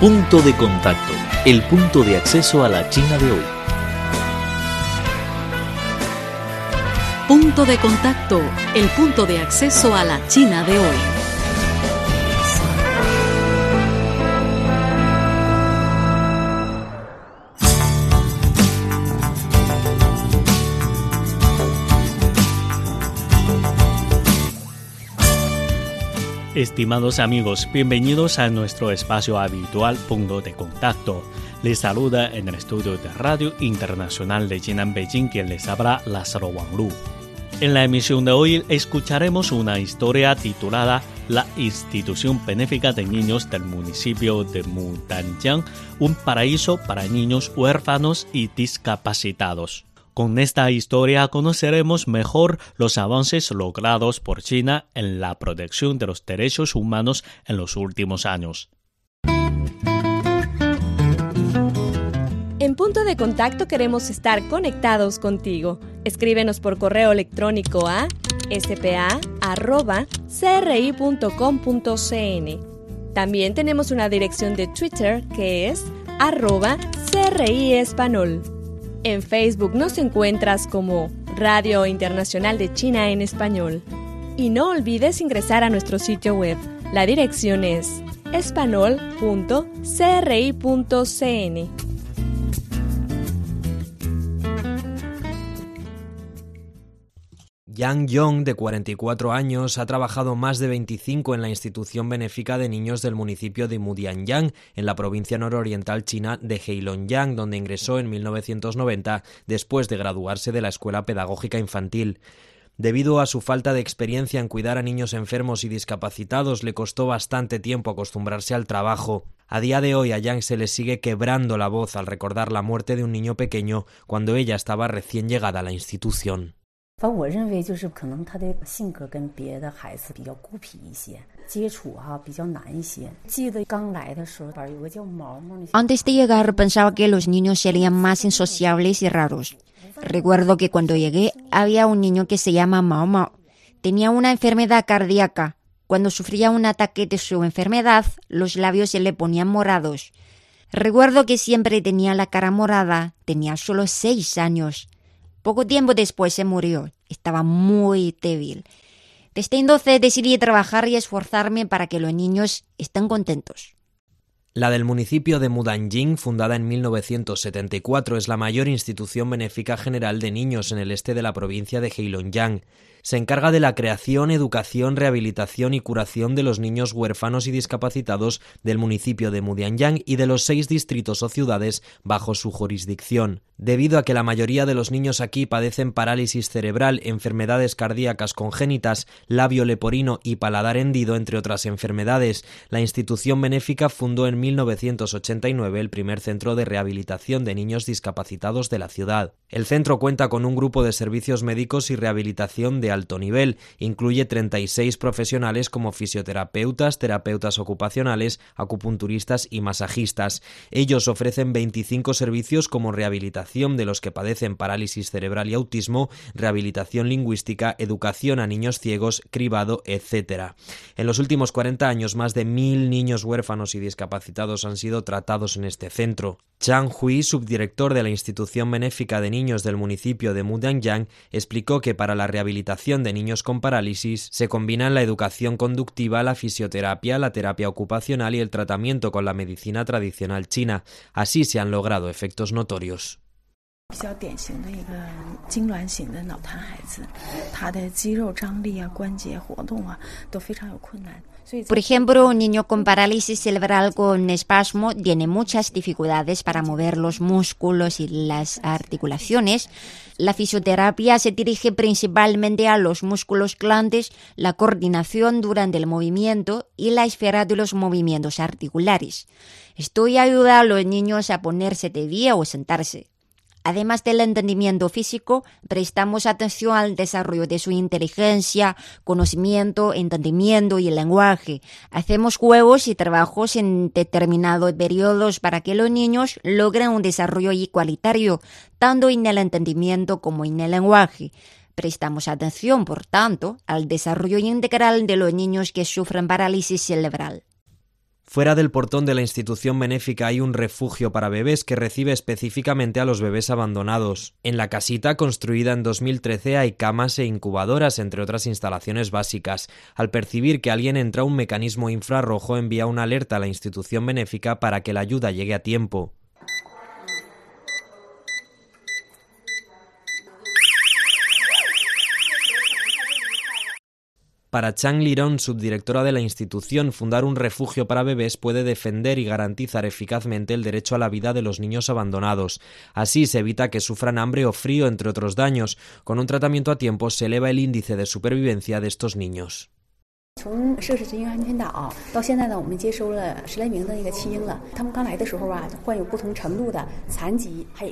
Punto de contacto, el punto de acceso a la China de hoy. Punto de contacto, el punto de acceso a la China de hoy. Estimados amigos, bienvenidos a nuestro espacio habitual Punto de Contacto. Les saluda en el estudio de Radio Internacional de China en Beijing, quien les habla Lázaro Wanglu. En la emisión de hoy escucharemos una historia titulada La Institución Benéfica de Niños del Municipio de Mudanjiang, un paraíso para niños huérfanos y discapacitados. Con esta historia conoceremos mejor los avances logrados por China en la protección de los derechos humanos en los últimos años. En Punto de Contacto queremos estar conectados contigo. Escríbenos por correo electrónico a spa@cri.com.cn. También tenemos una dirección de Twitter que es @CRI Español. En Facebook nos encuentras como Radio Internacional de China en Español. Y no olvides ingresar a nuestro sitio web. La dirección es espanol.cri.cn. Yang Yong, de 44 años, ha trabajado más de 25 en la institución benéfica de niños del municipio de Mudanjiang, en la provincia nororiental china de Heilongjiang, donde ingresó en 1990 después de graduarse de la Escuela Pedagógica Infantil. Debido a su falta de experiencia en cuidar a niños enfermos y discapacitados, le costó bastante tiempo acostumbrarse al trabajo. A día de hoy a Yang se le sigue quebrando la voz al recordar la muerte de un niño pequeño cuando ella estaba recién llegada a la institución. Antes de llegar pensaba que los niños serían más insociables y raros. Recuerdo que cuando llegué había un niño que se llama Mao Mao. Tenía una enfermedad cardíaca. Cuando sufría un ataque de su enfermedad, los labios se le ponían morados. Recuerdo que siempre tenía la cara morada. Tenía solo 6 años. Poco tiempo después se murió. Estaba muy débil. Desde entonces decidí trabajar y esforzarme para que los niños estén contentos. La del municipio de Mudanjiang, fundada en 1974, es la mayor institución benéfica general de niños en el este de la provincia de Heilongjiang. Se encarga de la creación, educación, rehabilitación y curación de los niños huérfanos y discapacitados del municipio de Mudanjiang y de los 6 distritos o ciudades bajo su jurisdicción. Debido a que la mayoría de los niños aquí padecen parálisis cerebral, enfermedades cardíacas congénitas, labio leporino y paladar hendido, entre otras enfermedades, la institución benéfica fundó en 1989 el primer centro de rehabilitación de niños discapacitados de la ciudad. El centro cuenta con un grupo de servicios médicos y rehabilitación de alto nivel. Incluye 36 profesionales como fisioterapeutas, terapeutas ocupacionales, acupunturistas y masajistas. Ellos ofrecen 25 servicios como rehabilitación de los que padecen parálisis cerebral y autismo, rehabilitación lingüística, educación a niños ciegos, cribado, etc. En los últimos 40 años, más de 1.000 niños huérfanos y discapacitados han sido tratados en este centro. Chang Hui, subdirector de la Institución Benéfica de Niños del municipio de Mudanjiang, explicó que para la rehabilitación de niños con parálisis se combinan la educación conductiva, la fisioterapia, la terapia ocupacional y el tratamiento con la medicina tradicional china. Así se han logrado efectos notorios. Por ejemplo, un niño con parálisis cerebral con espasmo tiene muchas dificultades para mover los músculos y las articulaciones. La fisioterapia se dirige principalmente a los músculos grandes, la coordinación durante el movimiento y la esfera de los movimientos articulares. Esto ayuda a los niños a ponerse de pie o sentarse. Además del entendimiento físico, prestamos atención al desarrollo de su inteligencia, conocimiento, entendimiento y lenguaje. Hacemos juegos y trabajos en determinados periodos para que los niños logren un desarrollo igualitario, tanto en el entendimiento como en el lenguaje. Prestamos atención, por tanto, al desarrollo integral de los niños que sufren parálisis cerebral. Fuera del portón de la institución benéfica hay un refugio para bebés que recibe específicamente a los bebés abandonados. En la casita, construida en 2013, hay camas e incubadoras, entre otras instalaciones básicas. Al percibir que alguien entra, un mecanismo infrarrojo envía una alerta a la institución benéfica para que la ayuda llegue a tiempo. Para Chang Lirong, subdirectora de la institución, fundar un refugio para bebés puede defender y garantizar eficazmente el derecho a la vida de los niños abandonados. Así se evita que sufran hambre o frío, entre otros daños. Con un tratamiento a tiempo se eleva el índice de supervivencia de estos niños.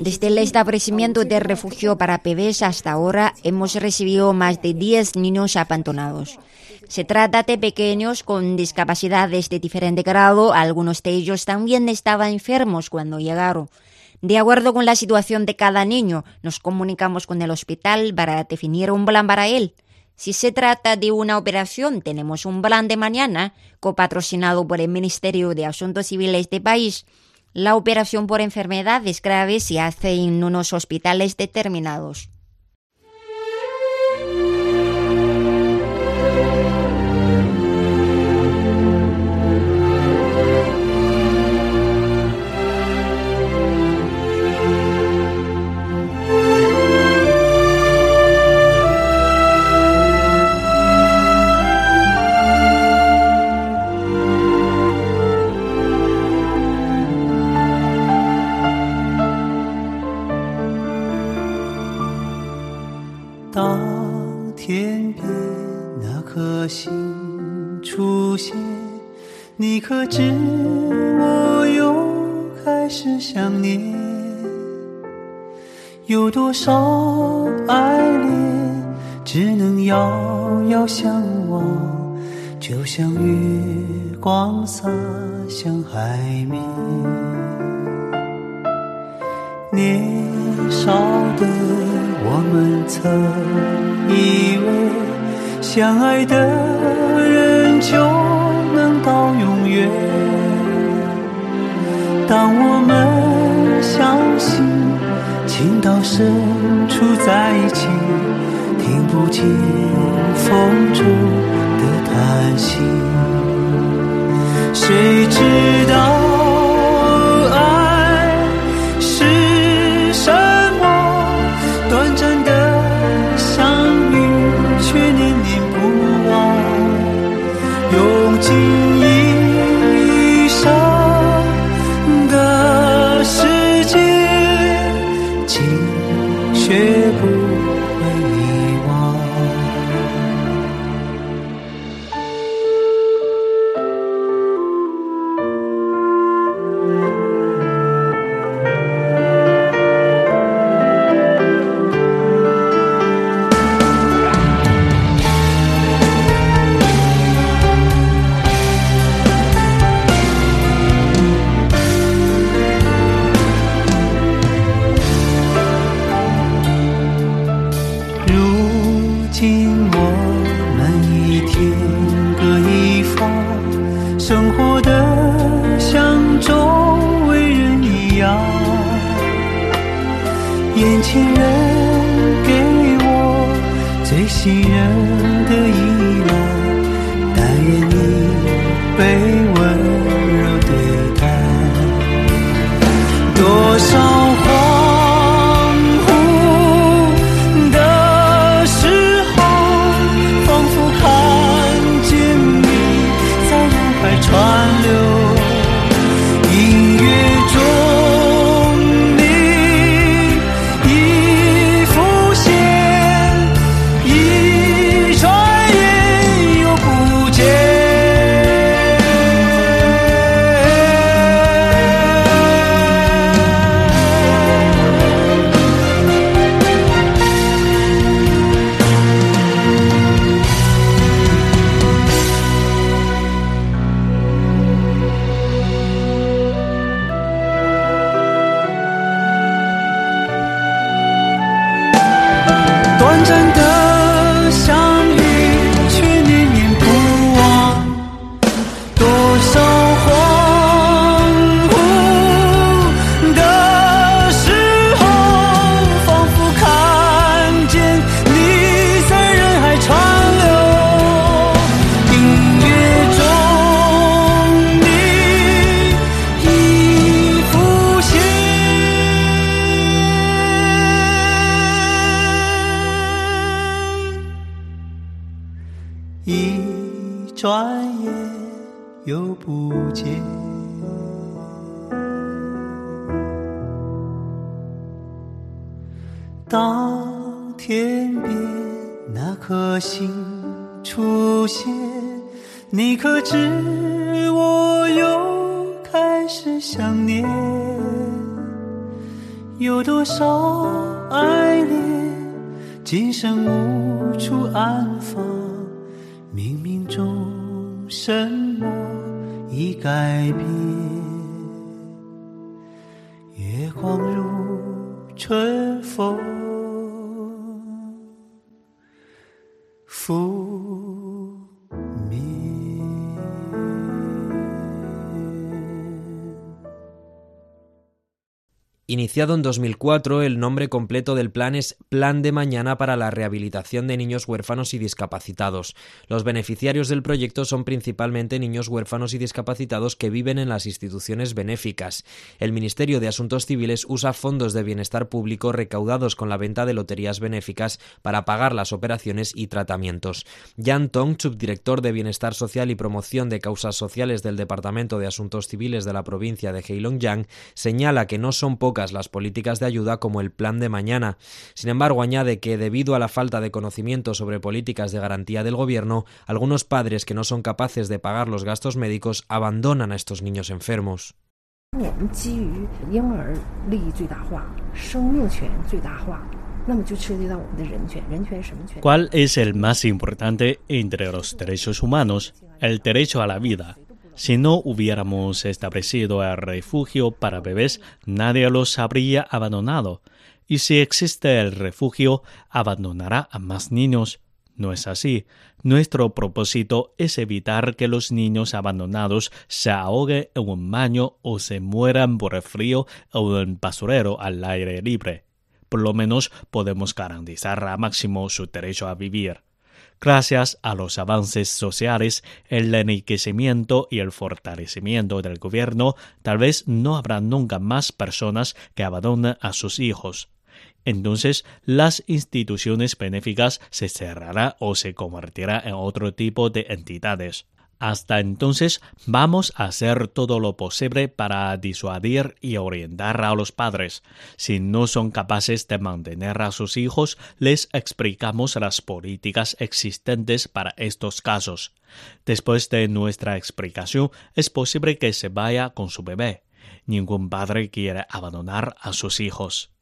Desde el establecimiento de refugio para bebés hasta ahora hemos recibido más de 10 niños abandonados. Se trata de pequeños con discapacidades de diferente grado, algunos de ellos también estaban enfermos cuando llegaron. De acuerdo con la situación de cada niño, nos comunicamos con el hospital para definir un plan para él. Si se trata de una operación, tenemos un plan de mañana, copatrocinado por el Ministerio de Asuntos Civiles del país. La operación por enfermedades graves se hace en unos hospitales determinados. 又不见。当天边那颗星出现，你可知我又开始想念？有多少爱恋今生无处安放，冥冥中什么已改变？月光如春风拂面。Iniciado en 2004, el nombre completo del plan es Plan de Mañana para la Rehabilitación de Niños Huérfanos y Discapacitados. Los beneficiarios del proyecto son principalmente niños huérfanos y discapacitados que viven en las instituciones benéficas. El Ministerio de Asuntos Civiles usa fondos de bienestar público recaudados con la venta de loterías benéficas para pagar las operaciones y tratamientos. Yang Tong, subdirector de Bienestar Social y Promoción de Causas Sociales del Departamento de Asuntos Civiles de la provincia de Heilongjiang, señala que no son pocos las políticas de ayuda como el Plan de Mañana. Sin embargo, añade que debido a la falta de conocimiento sobre políticas de garantía del gobierno, algunos padres que no son capaces de pagar los gastos médicos abandonan a estos niños enfermos. ¿Cuál es el más importante entre los derechos humanos? El derecho a la vida. Si no hubiéramos establecido el refugio para bebés, nadie los habría abandonado. Y si existe el refugio, abandonará a más niños. No es así. Nuestro propósito es evitar que los niños abandonados se ahoguen en un baño o se mueran por el frío o en basurero al aire libre. Por lo menos podemos garantizar al máximo su derecho a vivir. Gracias a los avances sociales, el enriquecimiento y el fortalecimiento del gobierno, tal vez no habrá nunca más personas que abandonen a sus hijos. Entonces, las instituciones benéficas se cerrarán o se convertirán en otro tipo de entidades. Hasta entonces, vamos a hacer todo lo posible para disuadir y orientar a los padres. Si no son capaces de mantener a sus hijos, les explicamos las políticas existentes para estos casos. Después de nuestra explicación, es posible que se vaya con su bebé. Ningún padre quiere abandonar a sus hijos.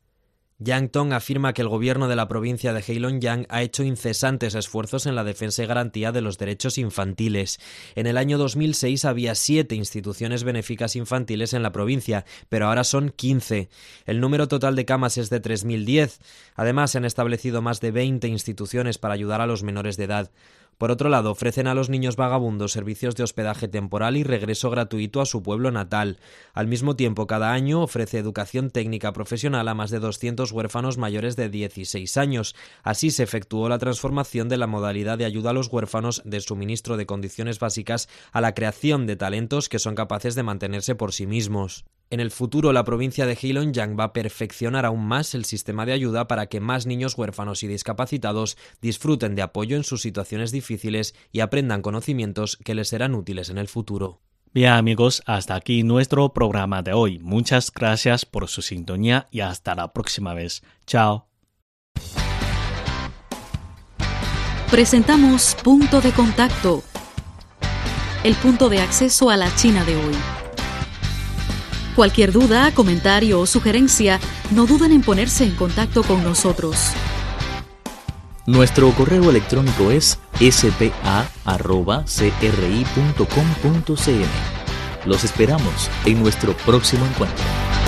Yang Tong afirma que el gobierno de la provincia de Heilongjiang ha hecho incesantes esfuerzos en la defensa y garantía de los derechos infantiles. En el año 2006 había 7 instituciones benéficas infantiles en la provincia, pero ahora son 15. El número total de camas es de 3.010. Además, se han establecido más de 20 instituciones para ayudar a los menores de edad. Por otro lado, ofrecen a los niños vagabundos servicios de hospedaje temporal y regreso gratuito a su pueblo natal. Al mismo tiempo, cada año ofrece educación técnica profesional a más de 200 huérfanos mayores de 16 años. Así se efectuó la transformación de la modalidad de ayuda a los huérfanos de suministro de condiciones básicas a la creación de talentos que son capaces de mantenerse por sí mismos. En el futuro, la provincia de Heilongjiang va a perfeccionar aún más el sistema de ayuda para que más niños huérfanos y discapacitados disfruten de apoyo en sus situaciones difíciles y aprendan conocimientos que les serán útiles en el futuro. Bien, amigos, hasta aquí nuestro programa de hoy. Muchas gracias por su sintonía y hasta la próxima vez. Chao. Presentamos Punto de Contacto, el punto de acceso a la China de hoy. Cualquier duda, comentario o sugerencia, no duden en ponerse en contacto con nosotros. Nuestro correo electrónico es spa@cri.com.cn. Los esperamos en nuestro próximo encuentro.